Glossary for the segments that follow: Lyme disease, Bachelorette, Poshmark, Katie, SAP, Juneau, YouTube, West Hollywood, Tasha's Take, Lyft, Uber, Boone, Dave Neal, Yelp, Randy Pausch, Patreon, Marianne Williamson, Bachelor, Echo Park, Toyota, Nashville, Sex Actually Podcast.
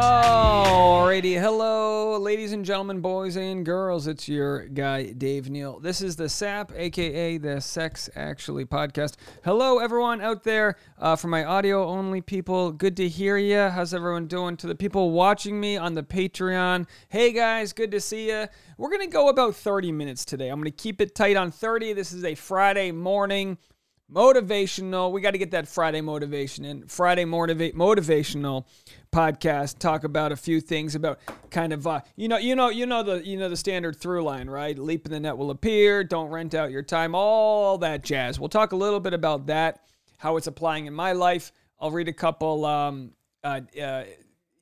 Alrighty, hello, ladies and gentlemen, boys and girls. It's your guy, Dave Neal. This is the SAP, aka the Sex Actually Podcast. Hello, everyone out there. For my audio-only people, good to hear you. How's everyone doing? To the people watching me on the Patreon, hey guys, good to see you. We're gonna go about 30 minutes today. I'm gonna keep it tight on 30. This is a Friday morning motivational. We got to get that Friday motivation in. Friday motivational podcast. Talk about a few things about kind of the standard through line, right? Leap in the net will appear. Don't rent out your time. All that jazz. We'll talk a little bit about that, how it's applying in my life. I'll read a couple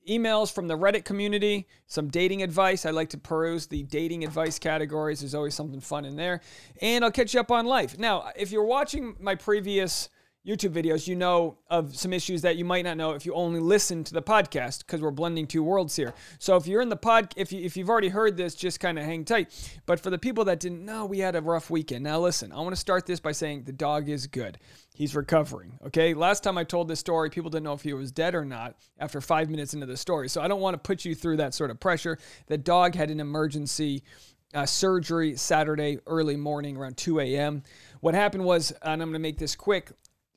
emails from the Reddit community, some dating advice. I like to peruse the dating advice categories. There's always something fun in there. And I'll catch you up on life. Now, if you're watching my previous YouTube videos, you know of some issues that you might not know if you only listen to the podcast, because we're blending two worlds here. So if you're in the if you've already heard this, just kind of hang tight. But for the people that didn't know, we had a rough weekend. Now listen, I want to start this by saying the dog is good. He's recovering, okay? Last time I told this story, people didn't know if he was dead or not after 5 minutes into the story. So I don't want to put you through that sort of pressure. The dog had an emergency surgery Saturday early morning around 2 a.m. What happened was, and I'm going to make this quick,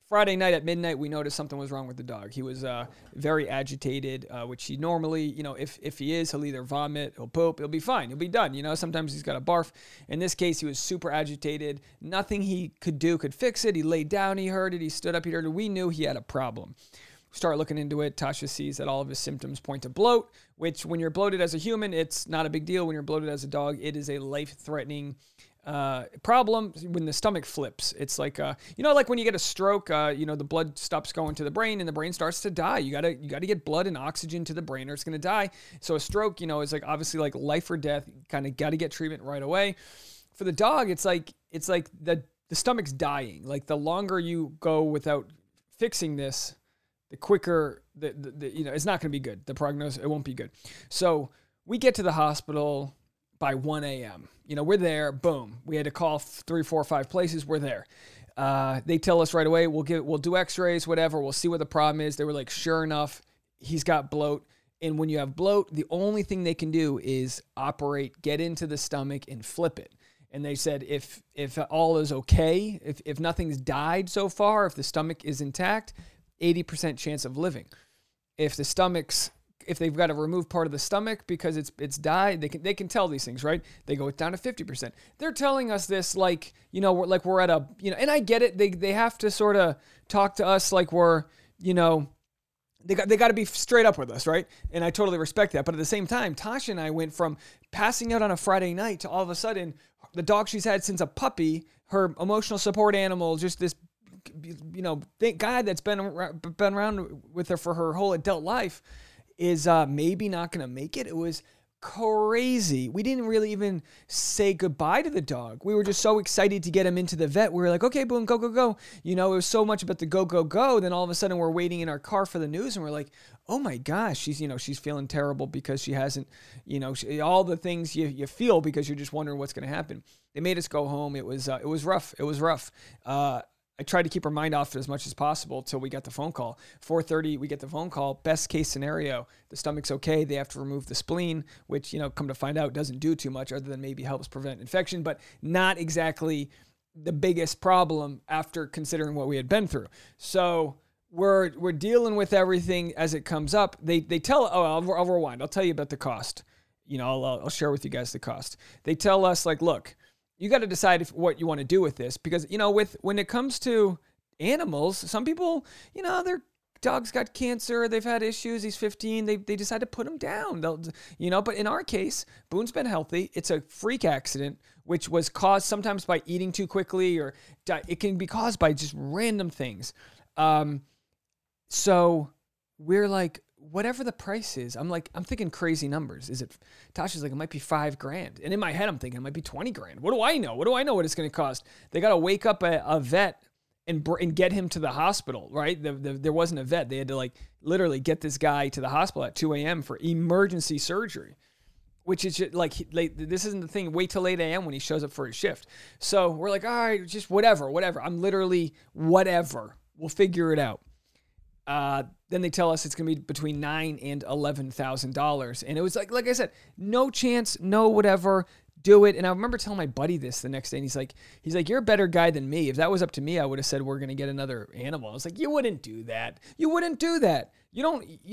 Friday night at midnight, we noticed something was wrong with the dog. He was very agitated, which he normally, if he is, he'll either vomit, he'll poop, he'll be fine, he'll be done. Sometimes he's got a barf. In this case, he was super agitated. Nothing he could do could fix it. He laid down, he heard it, he stood up, he heard it. We knew he had a problem. Start looking into it. Tasha sees that all of his symptoms point to bloat, which when you're bloated as a human, it's not a big deal. When you're bloated as a dog, it is a life-threatening problem when the stomach flips. It's like, like when you get a stroke, the blood stops going to the brain and the brain starts to die. You gotta get blood and oxygen to the brain or it's going to die. So a stroke, is like obviously like life or death. You kind of got to get treatment right away. For the dog, it's like the stomach's dying. Like the longer you go without fixing this, the quicker the it's not going to be good. The prognosis, it won't be good. So we get to the hospital by 1 a.m. We're there, boom. We had to call 3, 4, 5 places, we're there. They tell us right away, we'll do x-rays, whatever, we'll see what the problem is. They were like, sure enough, he's got bloat. And when you have bloat, the only thing they can do is operate, get into the stomach and flip it. And they said, if all is okay, if nothing's died so far, if the stomach is intact, 80% chance of living. If they've got to remove part of the stomach because it's died, they can tell these things, right? They go down to 50%. They're telling us this like, we're at a, and I get it. They have to sort of talk to us like we're, they got to be straight up with us, right? And I totally respect that. But at the same time, Tasha and I went from passing out on a Friday night to all of a sudden the dog she's had since a puppy, her emotional support animal, just this, thank God that's been around with her for her whole adult life, is maybe not going to make it. It was crazy. We didn't really even say goodbye to the dog. We were just so excited to get him into the vet. We were like, okay, Boone, go, go, go. It was so much about the go, go, go. Then all of a sudden we're waiting in our car for the news and we're like, oh my gosh, she's feeling terrible because she hasn't, all the things you feel because you're just wondering what's going to happen. They made us go home. It was rough. It was rough. I tried to keep her mind off it as much as possible till we got the phone call. 4:30, we get the phone call. Best case scenario, the stomach's okay. They have to remove the spleen, which, come to find out doesn't do too much other than maybe helps prevent infection, but not exactly the biggest problem after considering what we had been through. So we're dealing with everything as it comes up. I'll rewind. I'll tell you about the cost. I'll share with you guys the cost. They tell us like, look, you got to decide what you want to do with this because, when it comes to animals, some people, their dog's got cancer, they've had issues, he's 15, they decide to put him down. But in our case, Boone's been healthy. It's a freak accident, which was caused sometimes by eating too quickly or it can be caused by just random things. So we're like, whatever the price is, I'm thinking crazy numbers. Tasha's like, it might be $5,000. And in my head, I'm thinking it might be $20,000. What do I know? What do I know what it's going to cost? They got to wake up a vet and get him to the hospital, right? There wasn't a vet. They had to literally get this guy to the hospital at 2 a.m. for emergency surgery, which is just this isn't the thing. Wait till 8 a.m. when he shows up for his shift. So we're like, all right, just whatever. I'm literally whatever. We'll figure it out. Then they tell us it's going to be between $9,000 and $11,000. And it was like I said, no chance, no whatever, do it. And I remember telling my buddy this the next day, and he's like, you're a better guy than me. If that was up to me, I would have said, we're going to get another animal. I was like, you wouldn't do that. You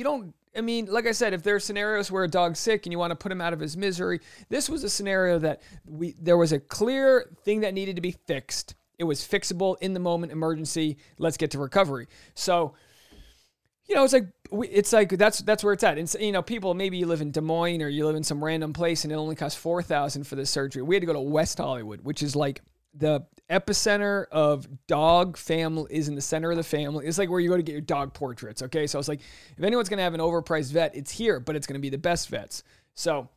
don't, I mean, like I said, if there are scenarios where a dog's sick and you want to put him out of his misery, this was a scenario that there was a clear thing that needed to be fixed. It was fixable in the moment, emergency. Let's get to recovery. So, you know, it's like that's where it's at. And you know, people, maybe you live in Des Moines or you live in some random place and it only costs $4,000 for this surgery. We had to go to West Hollywood, which is like the epicenter of dog family, is in the center of the family. It's like where you go to get your dog portraits. Okay. So I was like, if anyone's going to have an overpriced vet, it's here, but it's going to be the best vets. So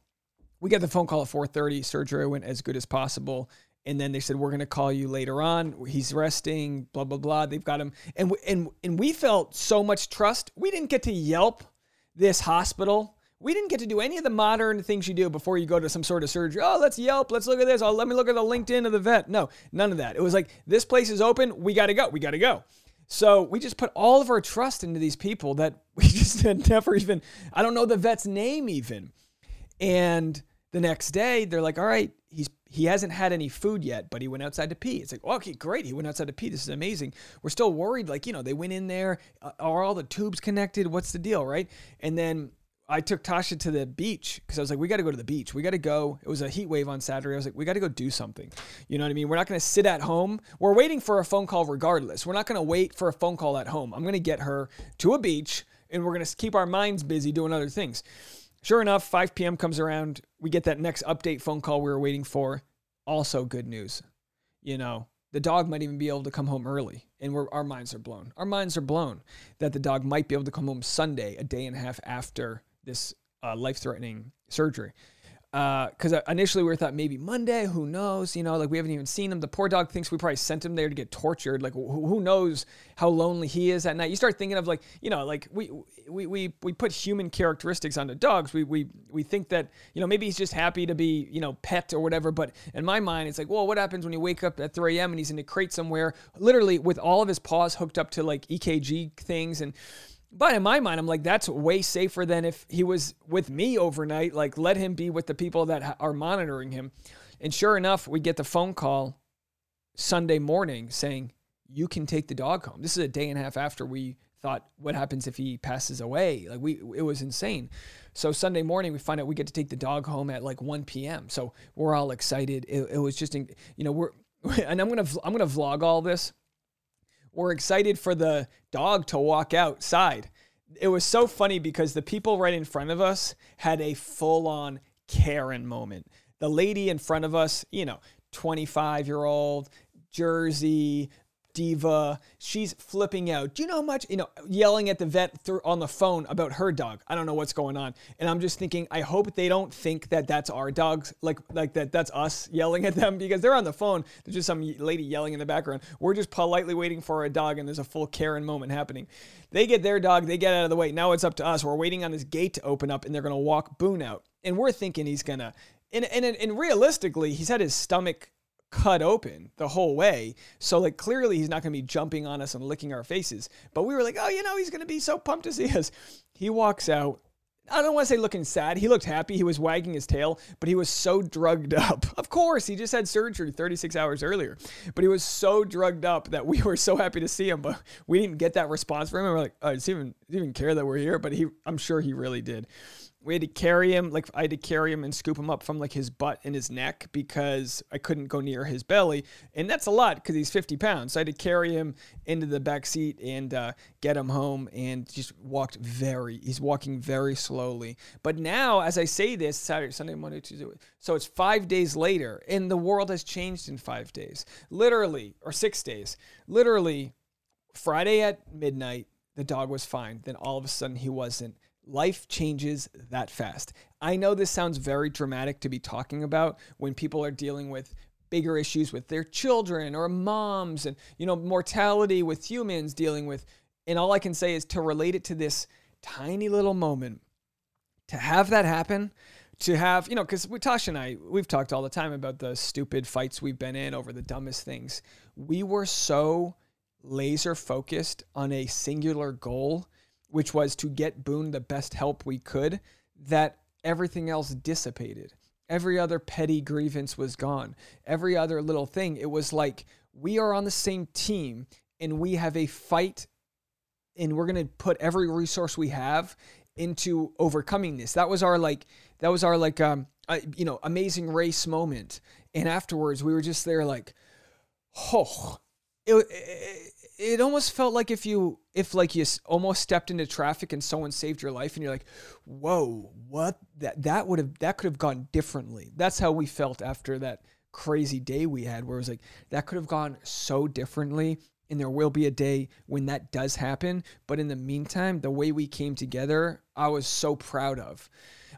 we got the phone call at 4:30. Surgery went as good as possible. And then they said, we're going to call you later on. He's resting, blah, blah, blah. They've got him. And we felt so much trust. We didn't get to Yelp this hospital. We didn't get to do any of the modern things you do before you go to some sort of surgery. Oh, let's Yelp. Let's look at this. Oh, let me look at the LinkedIn of the vet. No, none of that. It was like, this place is open. We got to go. We got to go. So we just put all of our trust into these people that we just had never even, I don't know the vet's name even. And the next day they're like, all right, he hasn't had any food yet, but he went outside to pee. It's like, okay, great. He went outside to pee. This is amazing. We're still worried. Like, you know, they went in there. Are all the tubes connected? What's the deal, right? And then I took Tasha to the beach because I was like, we got to go to the beach. We got to go. It was a heat wave on Saturday. I was like, we got to go do something. You know what I mean? We're not going to sit at home. We're waiting for a phone call regardless. We're not going to wait for a phone call at home. I'm going to get her to a beach, and we're going to keep our minds busy doing other things. Sure enough, 5 p.m. comes around. We get that next update phone call we were waiting for. Also good news. You know, the dog might even be able to come home early. And our minds are blown. Our minds are blown that the dog might be able to come home Sunday, a day and a half after this life-threatening surgery. Because initially we thought maybe Monday, who knows? You know, like we haven't even seen him. The poor dog thinks we probably sent him there to get tortured. Like who knows how lonely he is at night? You start thinking of like, you know, like we put human characteristics onto dogs. We think that, you know, maybe he's just happy to be, you know, pet or whatever. But in my mind, it's like, well, what happens when you wake up at 3 a.m. and he's in a crate somewhere, literally with all of his paws hooked up to like EKG things and. But in my mind, I'm like, that's way safer than if he was with me overnight. Like, let him be with the people that are monitoring him. And sure enough, we get the phone call Sunday morning saying, you can take the dog home. This is a day and a half after we thought, what happens if he passes away? Like, it was insane. So Sunday morning, we find out we get to take the dog home at like 1 p.m. So we're all excited. It was just, you know, and I'm gonna vlog all this. We're excited for the dog to walk outside. It was so funny because the people right in front of us had a full-on Karen moment. The lady in front of us, you know, 25-year-old, Jersey, diva, she's flipping out. Do you know how much, you know, yelling at the vet on the phone about her dog. I don't know what's going on. And I'm just thinking, I hope they don't think that that's our dogs, like that's us yelling at them because they're on the phone. There's just some lady yelling in the background. We're just politely waiting for a dog and there's a full Karen moment happening. They get their dog, they get out of the way. Now it's up to us. We're waiting on this gate to open up and they're going to walk Boone out. And we're thinking he's going to, and realistically, he's had his stomach cut open the whole way. So like clearly he's not going to be jumping on us and licking our faces. But we were like, oh, you know, he's going to be so pumped to see us. He walks out. I don't want to say looking sad. He looked happy. He was wagging his tail, but he was so drugged up. Of course, he just had surgery 36 hours earlier, but he was so drugged up that we were so happy to see him, but we didn't get that response from him. We're like, oh, he didn't even care that we're here, but I'm sure he really did. We had to carry him, like I had to carry him and scoop him up from like his butt and his neck because I couldn't go near his belly. And that's a lot because he's 50 pounds. So I had to carry him into the back seat and get him home and just he's walking very slowly. But now as I say this, Saturday, Sunday, Monday, Tuesday, so it's 5 days later and the world has changed in 5 days, literally, or 6 days, literally Friday at midnight, the dog was fine. Then all of a sudden he wasn't. Life changes that fast. I know this sounds very dramatic to be talking about when people are dealing with bigger issues with their children or moms and, you know, mortality with humans dealing with. And all I can say is to relate it to this tiny little moment, to have that happen, to have, you know, because Tasha and I, we've talked all the time about the stupid fights we've been in over the dumbest things. We were so laser focused on a singular goal, which was to get Boone the best help we could, that everything else dissipated. Every other petty grievance was gone. Every other little thing. It was like, we are on the same team and we have a fight and we're going to put every resource we have into overcoming this. That was our Amazing Race moment. And afterwards we were just there like, oh, it almost felt like if you almost stepped into traffic and someone saved your life and you're like, whoa, what? That could have gone differently. That's how we felt after that crazy day we had, where it was like, that could have gone so differently. And there will be a day when that does happen. But in the meantime, the way we came together, I was so proud of.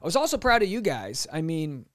I was also proud of you guys. I mean,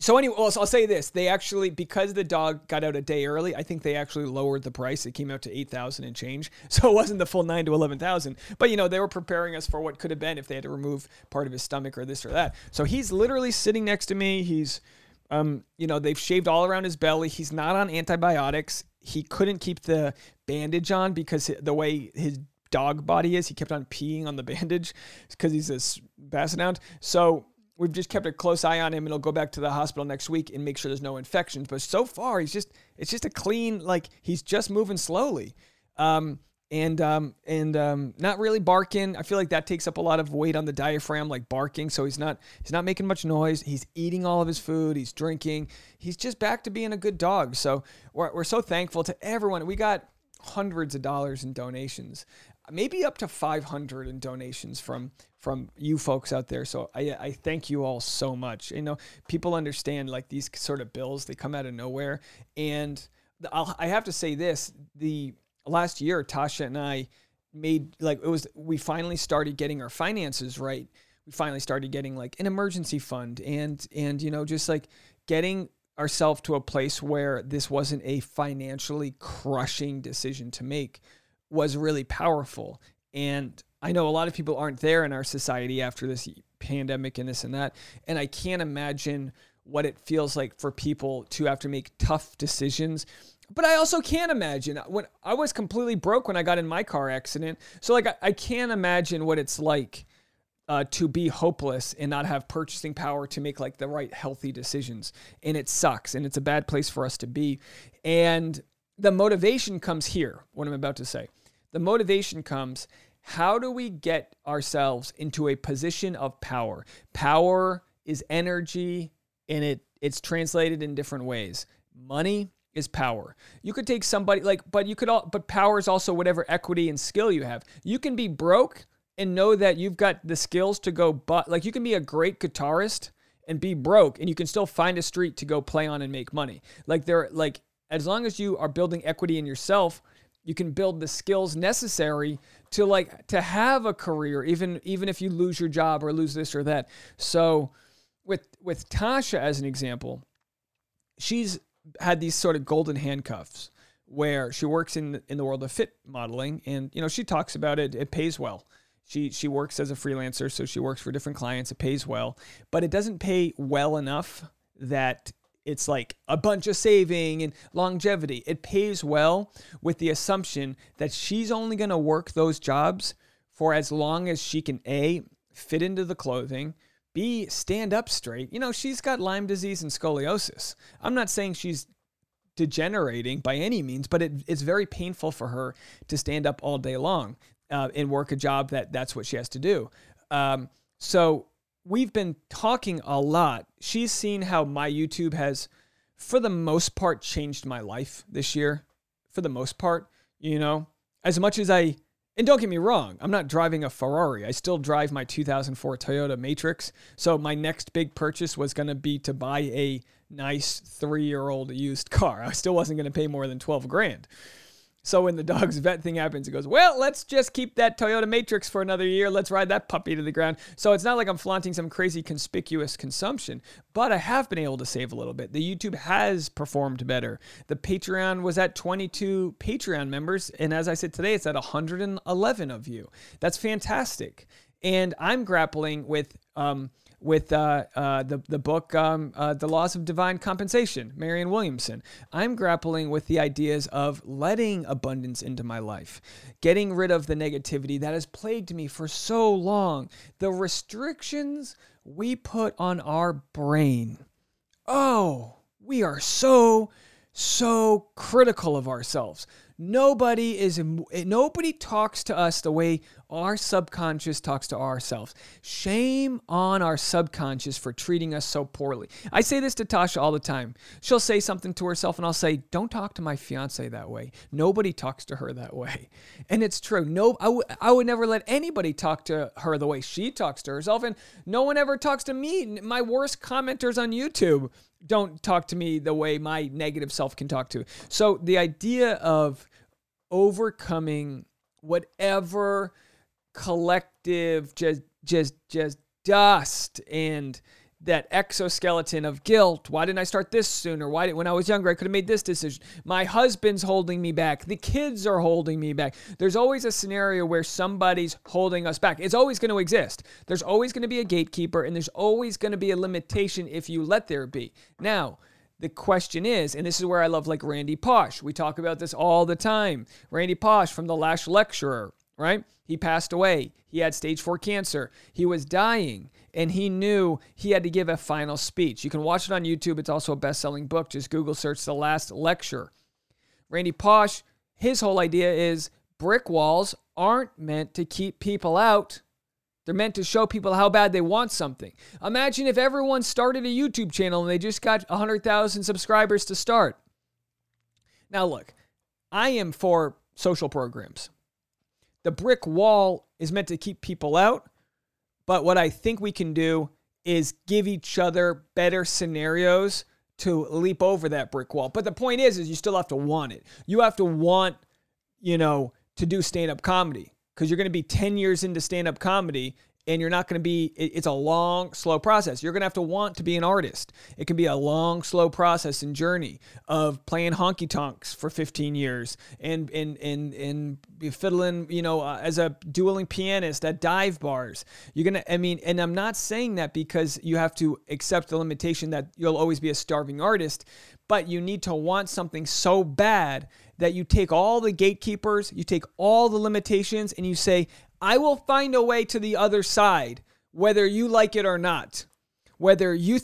so anyway, I'll say this. They actually, because the dog got out a day early, I think they actually lowered the price. It came out to $8,000 and change. So it wasn't the full $9,000 to $11,000. But, they were preparing us for what could have been if they had to remove part of his stomach or this or that. So he's literally sitting next to me. He's, they've shaved all around his belly. He's not on antibiotics. He couldn't keep the bandage on because the way his dog body is, he kept on peeing on the bandage because he's this basset-hound. So we've just kept a close eye on him, and he'll go back to the hospital next week and make sure there's no infections. But so far, it's just a clean, like, he's just moving slowly, and not really barking. I feel like that takes up a lot of weight on the diaphragm, like barking. So he's not making much noise. He's eating all of his food. He's drinking. He's just back to being a good dog. So we're so thankful to everyone. We got hundreds of dollars in donations, maybe up to 500 in donations from you folks out there. So I thank you all so much. People understand, like, these sort of bills, they come out of nowhere. And I have to say this, the last year, Tasha and I we finally started getting our finances right. We finally started getting like an emergency fund and just like getting ourselves to a place where this wasn't a financially crushing decision to make was really powerful. And I know a lot of people aren't there in our society after this pandemic and this and that. And I can't imagine what it feels like for people to have to make tough decisions. But I also can't imagine when I was completely broke when I got in my car accident. So like, I can't imagine what it's like to be hopeless and not have purchasing power to make like the right healthy decisions. And it sucks. And it's a bad place for us to be. And the motivation comes here, what I'm about to say. The motivation comes, how do we get ourselves into a position of power? Power is energy, and it's translated in different ways. Money is power. You could take somebody but power is also whatever equity and skill you have. You can be broke and know that you've got the skills to go, but like, you can be a great guitarist and be broke, and you can still find a street to go play on and make money. Like, as long as you are building equity in yourself, you can build the skills necessary to have a career, even if you lose your job or lose this or that. So with Tasha as an example, she's had these sort of golden handcuffs where she works in the world of fit modeling, and she talks about it. It pays well. She works as a freelancer, so she works for different clients. It pays well, but it doesn't pay well enough that it's like a bunch of saving and longevity. It pays well with the assumption that she's only going to work those jobs for as long as she can, A, fit into the clothing, B, stand up straight. She's got Lyme disease and scoliosis. I'm not saying she's degenerating by any means, but it's very painful for her to stand up all day long and work a job that's what she has to do. So we've been talking a lot. She's seen how my YouTube has, for the most part, changed my life this year. For the most part, as much as and don't get me wrong, I'm not driving a Ferrari. I still drive my 2004 Toyota Matrix. So my next big purchase was going to be to buy a nice 3-year-old used car. I still wasn't going to pay more than $12,000. So when the dog's vet thing happens, it goes, well, let's just keep that Toyota Matrix for another year. Let's ride that puppy to the ground. So it's not like I'm flaunting some crazy conspicuous consumption, but I have been able to save a little bit. The YouTube has performed better. The Patreon was at 22 Patreon members. And as I said today, it's at 111 of you. That's fantastic. And I'm grappling with with the book, The Laws of Divine Compensation, Marianne Williamson. I'm grappling with the ideas of letting abundance into my life, getting rid of the negativity that has plagued me for so long, the restrictions we put on our brain. Oh, we are so critical of ourselves. Nobody talks to us the way our subconscious talks to ourselves. Shame on our subconscious for treating us so poorly. I say this to Tasha all the time. She'll say something to herself and I'll say, don't talk to my fiance that way. Nobody talks to her that way. And it's true. No, I would never let anybody talk to her the way she talks to herself. And no one ever talks to me. My worst commenters on YouTube don't talk to me the way my negative self can talk to. So the idea of overcoming whatever collective just dust and that exoskeleton of guilt. Why didn't I start this sooner? Why did when I was younger I could have made this decision? My husband's holding me back. The kids are holding me back. There's always a scenario where somebody's holding us back. It's always going to exist. There's always going to be a gatekeeper, and there's always going to be a limitation if you let there be. Now, the question is, and this is where I love like Randy Pausch. We talk about this all the time. Randy Pausch from The Last Lecture, right? He passed away. He had stage 4 cancer. He was dying, and he knew he had to give a final speech. You can watch it on YouTube. It's also a best-selling book. Just Google search The Last Lecture. Randy Pausch, his whole idea is brick walls aren't meant to keep people out. They're meant to show people how bad they want something. Imagine if everyone started a YouTube channel and they just got 100,000 subscribers to start. Now look, I am for social programs. The brick wall is meant to keep people out, but what I think we can do is give each other better scenarios to leap over that brick wall. But the point is you still have to want it. You have to want, to do stand-up comedy. Because you're going to be 10 years into stand-up comedy and you're not going to be, it's a long, slow process. You're going to have to want to be an artist. It can be a long, slow process and journey of playing honky-tonks for 15 years and fiddling, as a dueling pianist at dive bars. You're going to, and I'm not saying that because you have to accept the limitation that you'll always be a starving artist, but you need to want something so bad that you take all the gatekeepers, you take all the limitations, and you say, I will find a way to the other side, whether you like it or not, whether you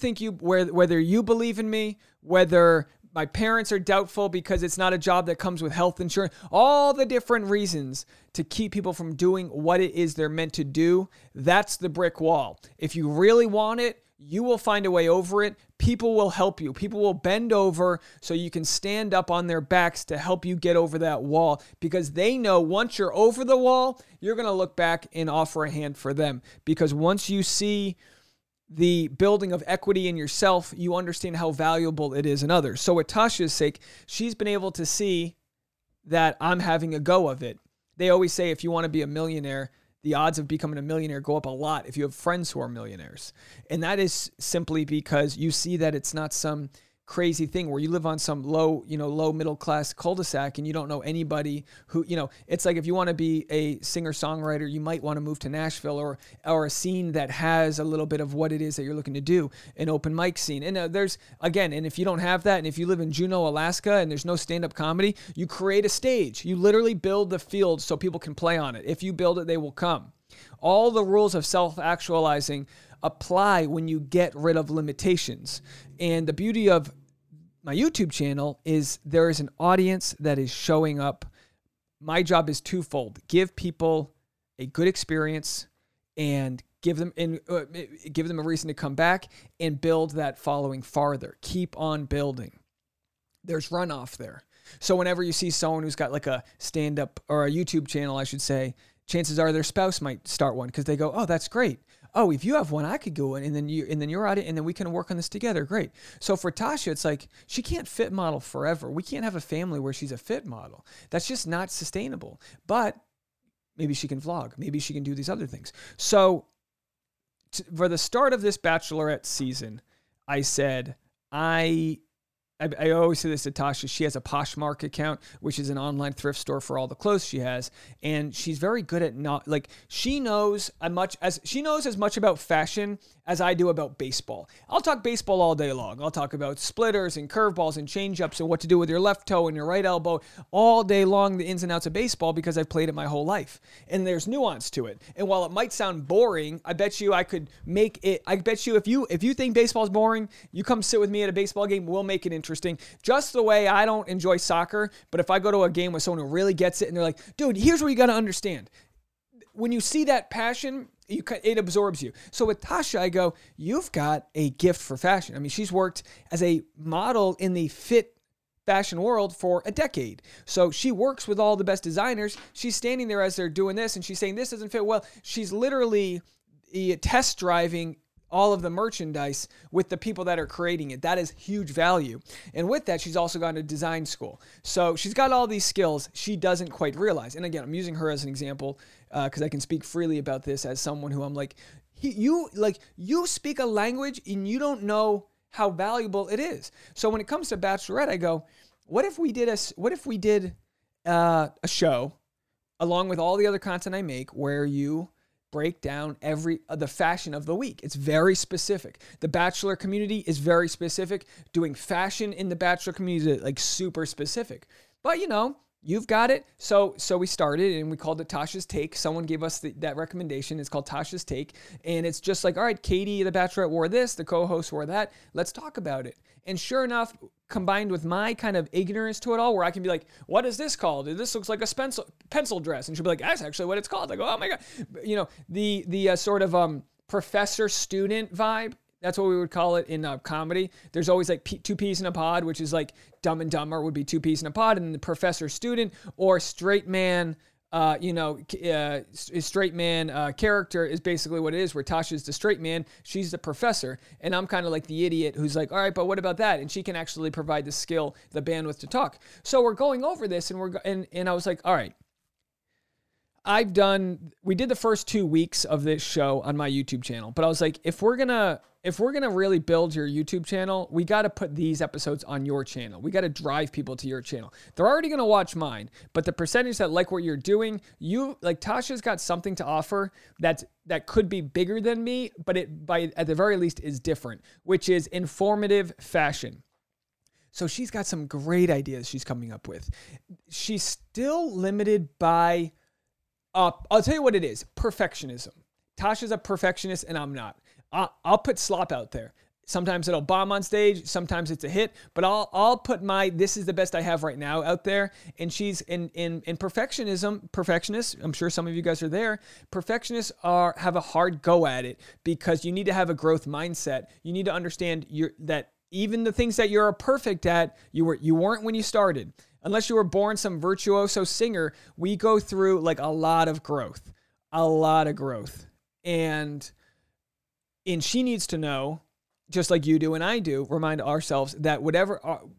believe in me, whether my parents are doubtful because it's not a job that comes with health insurance, all the different reasons to keep people from doing what it is they're meant to do. That's the brick wall. If you really want it, you will find a way over it. People will help you. People will bend over so you can stand up on their backs to help you get over that wall, because they know once you're over the wall, you're going to look back and offer a hand for them. Because once you see the building of equity in yourself, you understand how valuable it is in others. So with Tasha's sake, she's been able to see that I'm having a go of it. They always say if you want to be a millionaire, the odds of becoming a millionaire go up a lot if you have friends who are millionaires. And that is simply because you see that it's not some crazy thing where you live on some low middle class cul-de-sac and you don't know anybody who, it's like if you want to be a singer-songwriter, you might want to move to Nashville or a scene that has a little bit of what it is that you're looking to do, an open mic scene. And and if you don't have that, and if you live in Juneau, Alaska, and there's no stand-up comedy, you create a stage. You literally build the field so people can play on it. If you build it, they will come. All the rules of self-actualizing apply when you get rid of limitations. And the beauty of my YouTube channel is there is an audience that is showing up. My job is twofold: give people a good experience and give them a reason to come back, and build that following farther. Keep on building. There's runoff there. So whenever you see someone who's got like a stand-up or a YouTube channel, I should say, chances are their spouse might start one because they go, oh, that's great. Oh, if you have one, I could go in, and then you're on it, and then we can work on this together. Great. So for Tasha, it's like she can't fit model forever. We can't have a family where she's a fit model. That's just not sustainable. But maybe she can vlog. Maybe she can do these other things. So for the start of this Bachelorette season, I said, I I always say this to Tasha. She has a Poshmark account, which is an online thrift store for all the clothes she has. And she's very good at not, like, she knows as much about fashion as I do about baseball. I'll talk baseball all day long. I'll talk about splitters and curveballs and changeups and what to do with your left toe and your right elbow all day long, the ins and outs of baseball, because I've played it my whole life. And there's nuance to it. And while it might sound boring, I bet you I could make it. I bet you if you think baseball's boring, you come sit with me at a baseball game, we'll make it interesting. Just the way I don't enjoy soccer, but if I go to a game with someone who really gets it and they're like, dude, here's what you got to understand. When you see that passion, it absorbs you. So with Tasha, I go, you've got a gift for fashion. I mean, she's worked as a model in the fit fashion world for a decade. So she works with all the best designers. She's standing there as they're doing this and she's saying, this doesn't fit well. She's literally test driving all of the merchandise with the people that are creating it. That is huge value. And with that, she's also gone to design school. So she's got all these skills she doesn't quite realize. And again, I'm using her as an example because I can speak freely about this as someone who I'm like, you speak a language and you don't know how valuable it is. So when it comes to Bachelorette, I go, what if we did a show along with all the other content I make where you break down the fashion of the week. It's very specific. The Bachelor community is very specific. Doing fashion in the Bachelor community is like super specific. But you know, you've got it. So we started and we called it Tasha's Take. Someone gave us that recommendation. It's called Tasha's Take. And it's just like, all right, Katie, the Bachelorette, wore this. The co-host wore that. Let's talk about it. And sure enough, combined with my kind of ignorance to it all, where I can be like, what is this called? This looks like a pencil dress. And she'll be like, that's actually what it's called. I go, oh my God. You know, the sort of professor-student vibe. That's what we would call it in comedy. There's always like two peas in a pod, which is like Dumb and Dumber would be two peas in a pod, and the professor-student or straight man, character is basically what it is, where Tasha's the straight man, she's the professor, and I'm kind of like the idiot who's like, all right, but what about that? And she can actually provide the skill, the bandwidth to talk. So we're going over this, and I was like, all right, we did the first 2 weeks of this show on my YouTube channel, but I was like, if we're going to really build your YouTube channel, we got to put these episodes on your channel. We got to drive people to your channel. They're already going to watch mine, but the percentage that like what you're doing, Tasha's got something to offer that could be bigger than me, but at the very least is different, which is informative fashion. So she's got some great ideas she's coming up with. She's still limited by, I'll tell you what it is, perfectionism. Tasha's a perfectionist and I'm not. I'll put slop out there. Sometimes it'll bomb on stage. Sometimes it's a hit. But I'll put my "this is the best I have right now" out there. And she's in perfectionism. Perfectionists, I'm sure some of you guys are there. Perfectionists have a hard go at it because you need to have a growth mindset. You need to understand that even the things that you're perfect at, you weren't when you started. Unless you were born some virtuoso singer, we go through like a lot of growth, and. And she needs to know, just like you do and I do, remind ourselves that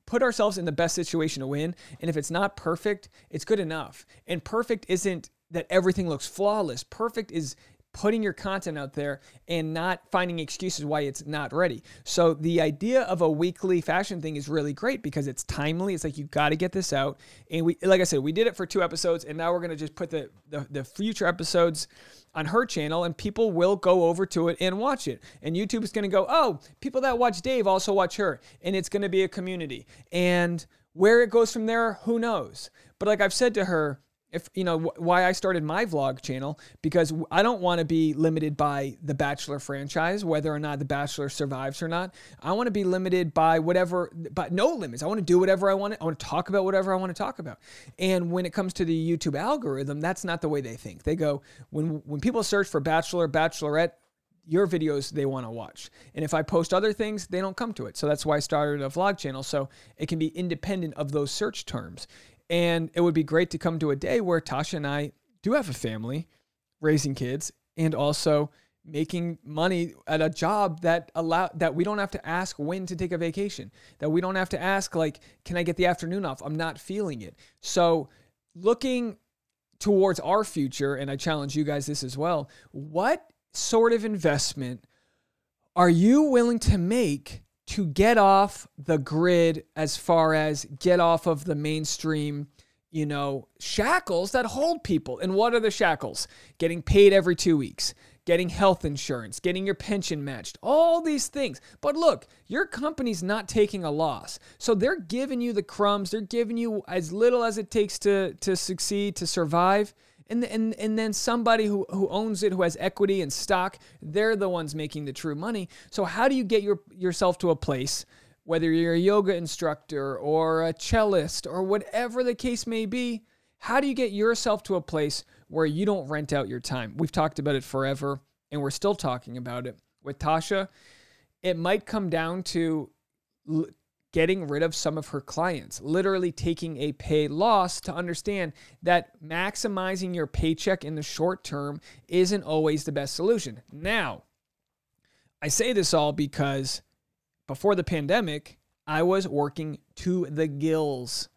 put ourselves in the best situation to win. And if it's not perfect, it's good enough. And perfect isn't that everything looks flawless. Perfect is putting your content out there and not finding excuses why it's not ready. So the idea of a weekly fashion thing is really great because it's timely. It's like, you got to get this out. And we, like I said, we did it for 2 episodes, and now we're going to just put the future episodes on her channel, and people will go over to it and watch it. And YouTube is going to go, oh, people that watch Dave also watch her. And it's going to be a community. And where it goes from there, who knows? But like I've said to her, why I started my vlog channel, because I don't want to be limited by the Bachelor franchise, whether or not the Bachelor survives or not. I want to be limited by no limits. I want to do whatever I want. I want to talk about whatever I want to talk about. And when it comes to the YouTube algorithm, that's not the way they think. They go, when people search for Bachelor, Bachelorette, your videos they want to watch. And if I post other things, they don't come to it. So that's why I started a vlog channel, so it can be independent of those search terms. And it would be great to come to a day where Tasha and I do have a family, raising kids, and also making money at a job that we don't have to ask when to take a vacation, that we don't have to ask, like, can I get the afternoon off? I'm not feeling it. So looking towards our future, and I challenge you guys this as well, what sort of investment are you willing to make to get off the grid as far as get off of the mainstream, you know, shackles that hold people. And what are the shackles? Getting paid every 2 weeks, getting health insurance, getting your pension matched, all these things. But look, your company's not taking a loss. So they're giving you the crumbs. They're giving you as little as it takes to succeed, to survive. And then somebody who owns it, who has equity and stock, they're the ones making the true money. So how do you get yourself to a place, whether you're a yoga instructor or a cellist or whatever the case may be, how do you get yourself to a place where you don't rent out your time? We've talked about it forever, and we're still talking about it. With Tasha, it might come down to getting rid of some of her clients, literally taking a pay loss to understand that maximizing your paycheck in the short term isn't always the best solution. Now, I say this all because before the pandemic, I was working to the gills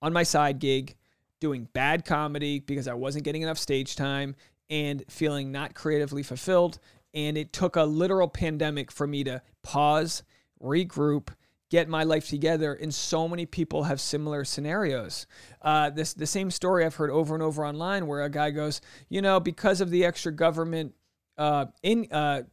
on my side gig, doing bad comedy because I wasn't getting enough stage time and feeling not creatively fulfilled. And it took a literal pandemic for me to pause, regroup, get my life together, and so many people have similar scenarios. The same story I've heard over and over online where a guy goes, you know, because of the extra government unemployment,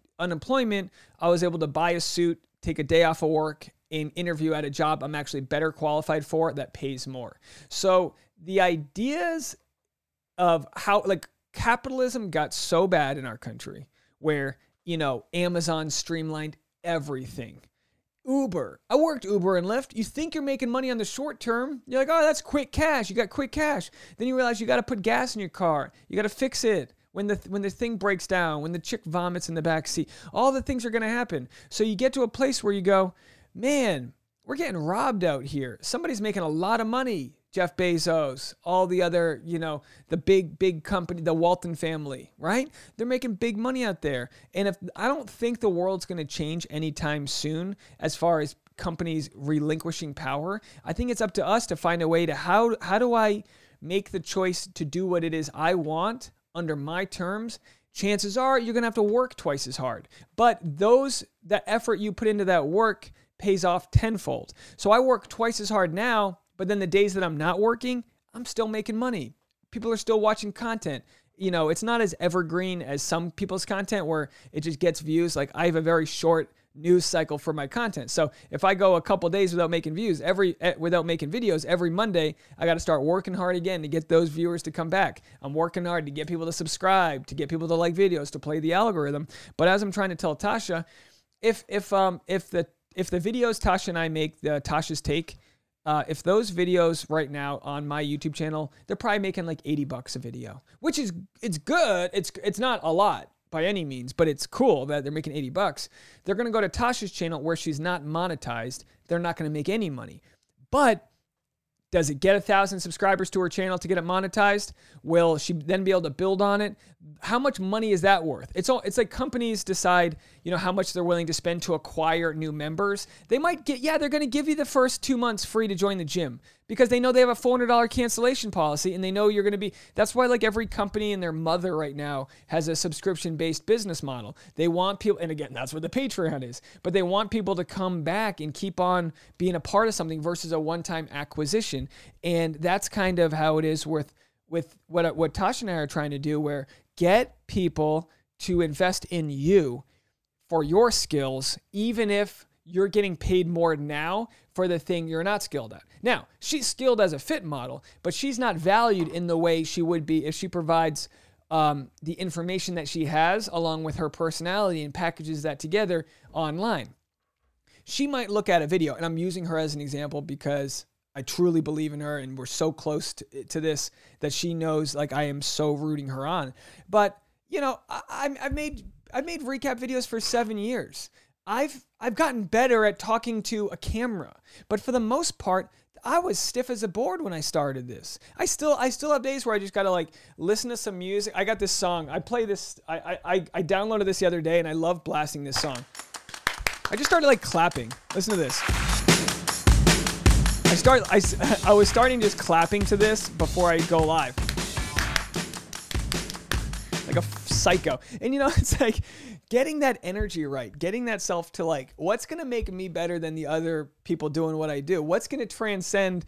I was able to buy a suit, take a day off of work, and interview at a job I'm actually better qualified for that pays more. So the ideas of how, like, capitalism got so bad in our country where, you know, Amazon streamlined everything. Uber. I worked Uber and Lyft. You think you're making money on the short term. You're like, oh, that's quick cash. You got quick cash. Then you realize you got to put gas in your car. You got to fix it. When the thing breaks down, when the chick vomits in the back seat, all the things are going to happen. So you get to a place where you go, man, we're getting robbed out here. Somebody's making a lot of money. Jeff Bezos, all the other, you know, the big company, the Walton family, right? They're making big money out there. And if I don't think the world's going to change anytime soon as far as companies relinquishing power. I think it's up to us to find a way to how do I make the choice to do what it is I want under my terms? Chances are you're going to have to work twice as hard. But that effort you put into that work pays off tenfold. So I work twice as hard now, but then the days that I'm not working, I'm still making money. People are still watching content. You know, it's not as evergreen as some people's content where it just gets views. Like, I have a very short news cycle for my content. So if I go a couple days without making views, without making videos, every Monday, I got to start working hard again to get those viewers to come back. I'm working hard to get people to subscribe, to get people to like videos, to play the algorithm. But as I'm trying to tell Tasha, if the videos Tasha and I make, the Tasha's Take, if those videos right now on my YouTube channel, they're probably making like $80 a video, which is, it's good. It's not a lot by any means, but it's cool that they're making $80. They're going to go to Tasha's channel where she's not monetized. They're not going to make any money. But does it get 1,000 subscribers to her channel to get it monetized? Will she then be able to build on it? How much money is that worth? It's like companies decide, you know, how much they're willing to spend to acquire new members. They might they're going to give you the first 2 months free to join the gym because they know they have a $400 cancellation policy and they know you're going to be, that's why like every company and their mother right now has a subscription-based business model. They want people, and again, that's where the Patreon is, but they want people to come back and keep on being a part of something versus a one-time acquisition. And that's kind of how it is with what Tasha and I are trying to do, where get people to invest in you for your skills, even if you're getting paid more now for the thing you're not skilled at. Now, she's skilled as a fit model, but she's not valued in the way she would be if she provides the information that she has along with her personality and packages that together online. She might look at a video, and I'm using her as an example because I truly believe in her, and we're so close to this that she knows, like, I am so rooting her on. But, you know, I've made recap videos for 7 years. I've gotten better at talking to a camera, but for the most part, I was stiff as a board when I started this. I still have days where I just gotta like listen to some music. I got this song. I play this. I downloaded this the other day, and I love blasting this song. I just started like clapping. Listen to this. I was starting just clapping to this before I go live, like a psycho. And you know, it's like, getting that energy right, getting that self to like, what's going to make me better than the other people doing what I do? What's going to transcend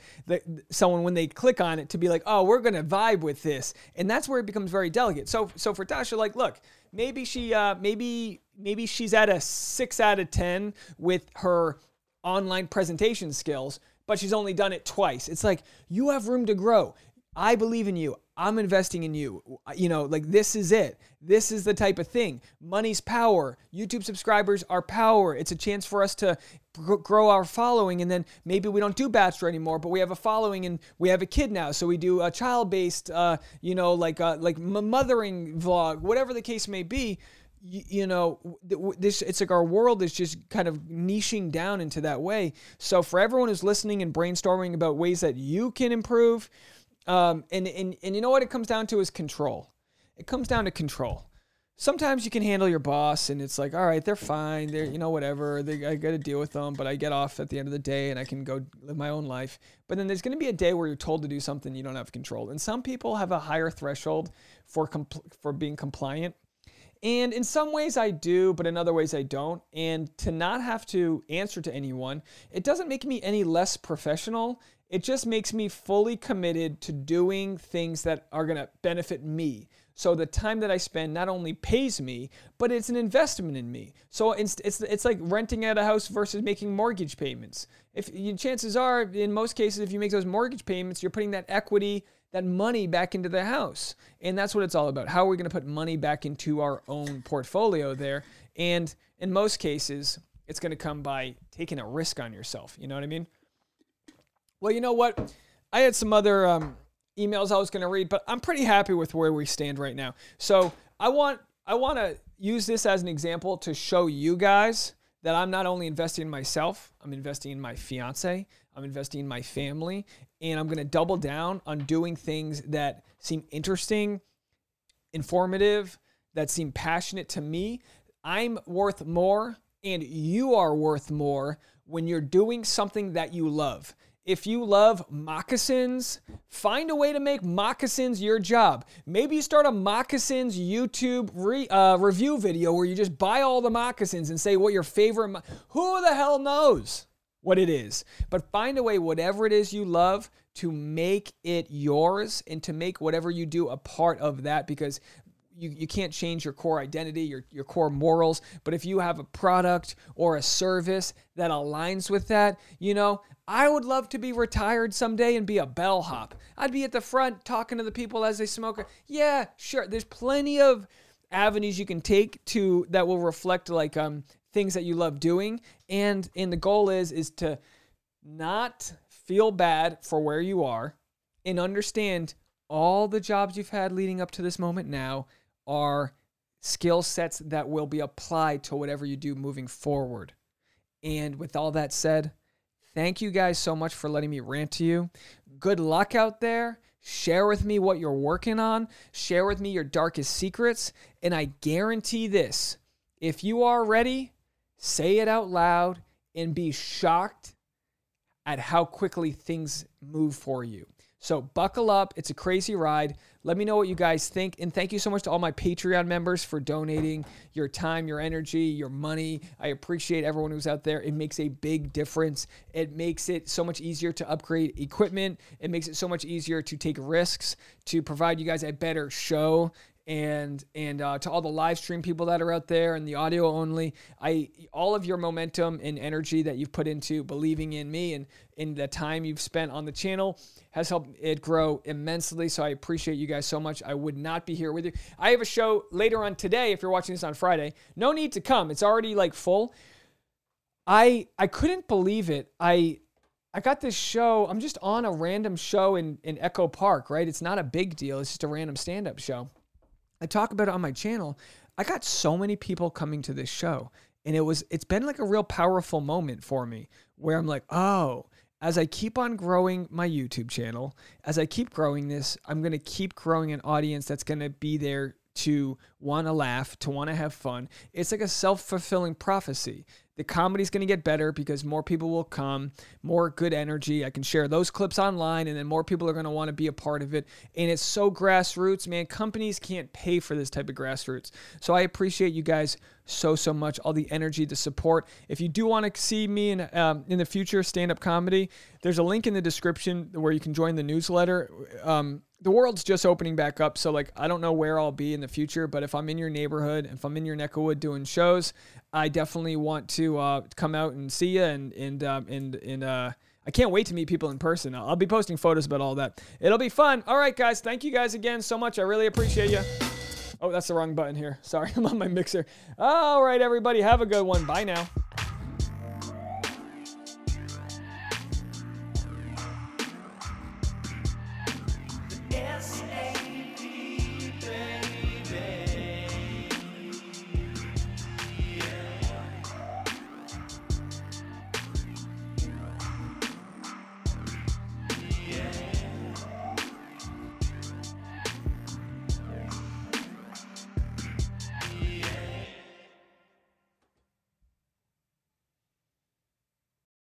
someone when they click on it to be like, oh, we're going to vibe with this. And that's where it becomes very delicate. So for Tasha, like, look, maybe she, maybe she's at a 6 out of 10 with her online presentation skills, but she's only done it twice. It's like, you have room to grow. I believe in you. I'm investing in you. You know, like, this is it. This is the type of thing. Money's power. YouTube subscribers are power. It's a chance for us to grow our following. And then maybe we don't do Bachelor anymore, but we have a following and we have a kid now. So we do a child-based, you know, like mothering vlog, whatever the case may be. You know, this, it's like our world is just kind of niching down into that way. So for everyone who's listening and brainstorming about ways that you can improve, and you know what it comes down to is control. It comes down to control. Sometimes you can handle your boss and it's like, all right, they're fine. They're, you know, whatever. I got to deal with them, but I get off at the end of the day and I can go live my own life. But then there's going to be a day where you're told to do something you don't have control. And some people have a higher threshold for being compliant. And in some ways I do, but in other ways I don't. And to not have to answer to anyone, it doesn't make me any less professional. It just makes me fully committed to doing things that are going to benefit me. So the time that I spend not only pays me, but it's an investment in me. So it's like renting out a house versus making mortgage payments. If you, chances are, in most cases, if you make those mortgage payments, you're putting that equity, that money back into the house. And that's what it's all about. How are we going to put money back into our own portfolio there? And in most cases, it's going to come by taking a risk on yourself. You know what I mean? Well, you know what? I had some other emails I was going to read, but I'm pretty happy with where we stand right now. So I want to use this as an example to show you guys that I'm not only investing in myself, I'm investing in my fiance, I'm investing in my family, and I'm going to double down on doing things that seem interesting, informative, that seem passionate to me. I'm worth more, and you are worth more when you're doing something that you love. If you love moccasins, find a way to make moccasins your job. Maybe you start a moccasins YouTube review video where you just buy all the moccasins and say what your favorite... Who the hell knows what it is? But find a way, whatever it is you love, to make it yours and to make whatever you do a part of that, because... You can't change your core identity, your core morals, but if you have a product or a service that aligns with that, you know, I would love to be retired someday and be a bellhop. I'd be at the front talking to the people as they smoke. Yeah, sure. There's plenty of avenues you can take to that will reflect like things that you love doing, and the goal is to not feel bad for where you are and understand all the jobs you've had leading up to this moment now are skill sets that will be applied to whatever you do moving forward. And with all that said, thank you guys so much for letting me rant to you. Good luck out there. Share with me what you're working on. Share with me your darkest secrets. And I guarantee this, if you are ready, say it out loud and be shocked at how quickly things move for you. So buckle up. It's a crazy ride. Let me know what you guys think. And thank you so much to all my Patreon members for donating your time, your energy, your money. I appreciate everyone who's out there. It makes a big difference. It makes it so much easier to upgrade equipment. It makes it so much easier to take risks, to provide you guys a better show. And to all the live stream people that are out there and the audio only, all of your momentum and energy that you've put into believing in me and in the time you've spent on the channel has helped it grow immensely. So I appreciate you guys so much. I would not be here with you. I have a show later on today. If you're watching this on Friday, no need to come. It's already like full. I couldn't believe it. I got this show. I'm just on a random show in Echo Park, right? It's not a big deal. It's just a random stand-up show. I talk about it on my channel. I got so many people coming to this show, and it's been like a real powerful moment for me where I'm like, oh, as I keep on growing my YouTube channel, as I keep growing this, I'm going to keep growing an audience that's going to be there to want to laugh, to want to have fun. It's like a self-fulfilling prophecy. The comedy's going to get better because more people will come, more good energy. I can share those clips online, and then more people are going to want to be a part of it. And it's so grassroots, man. Companies can't pay for this type of grassroots. So I appreciate you guys so much, all the energy, the support. If you do want to see me in the future, stand-up comedy, there's a link in the description where you can join the newsletter. The world's just opening back up, so like I don't know where I'll be in the future, but if I'm in your neighborhood, if I'm in your neck of wood doing shows, I definitely want to come out and see you, and I can't wait to meet people in person. I'll be posting photos about all that. It'll be fun. All right, guys, thank you guys again so much. I really appreciate you. Oh, that's the wrong button here. Sorry, I'm on my mixer. All right, everybody, have a good one. Bye now.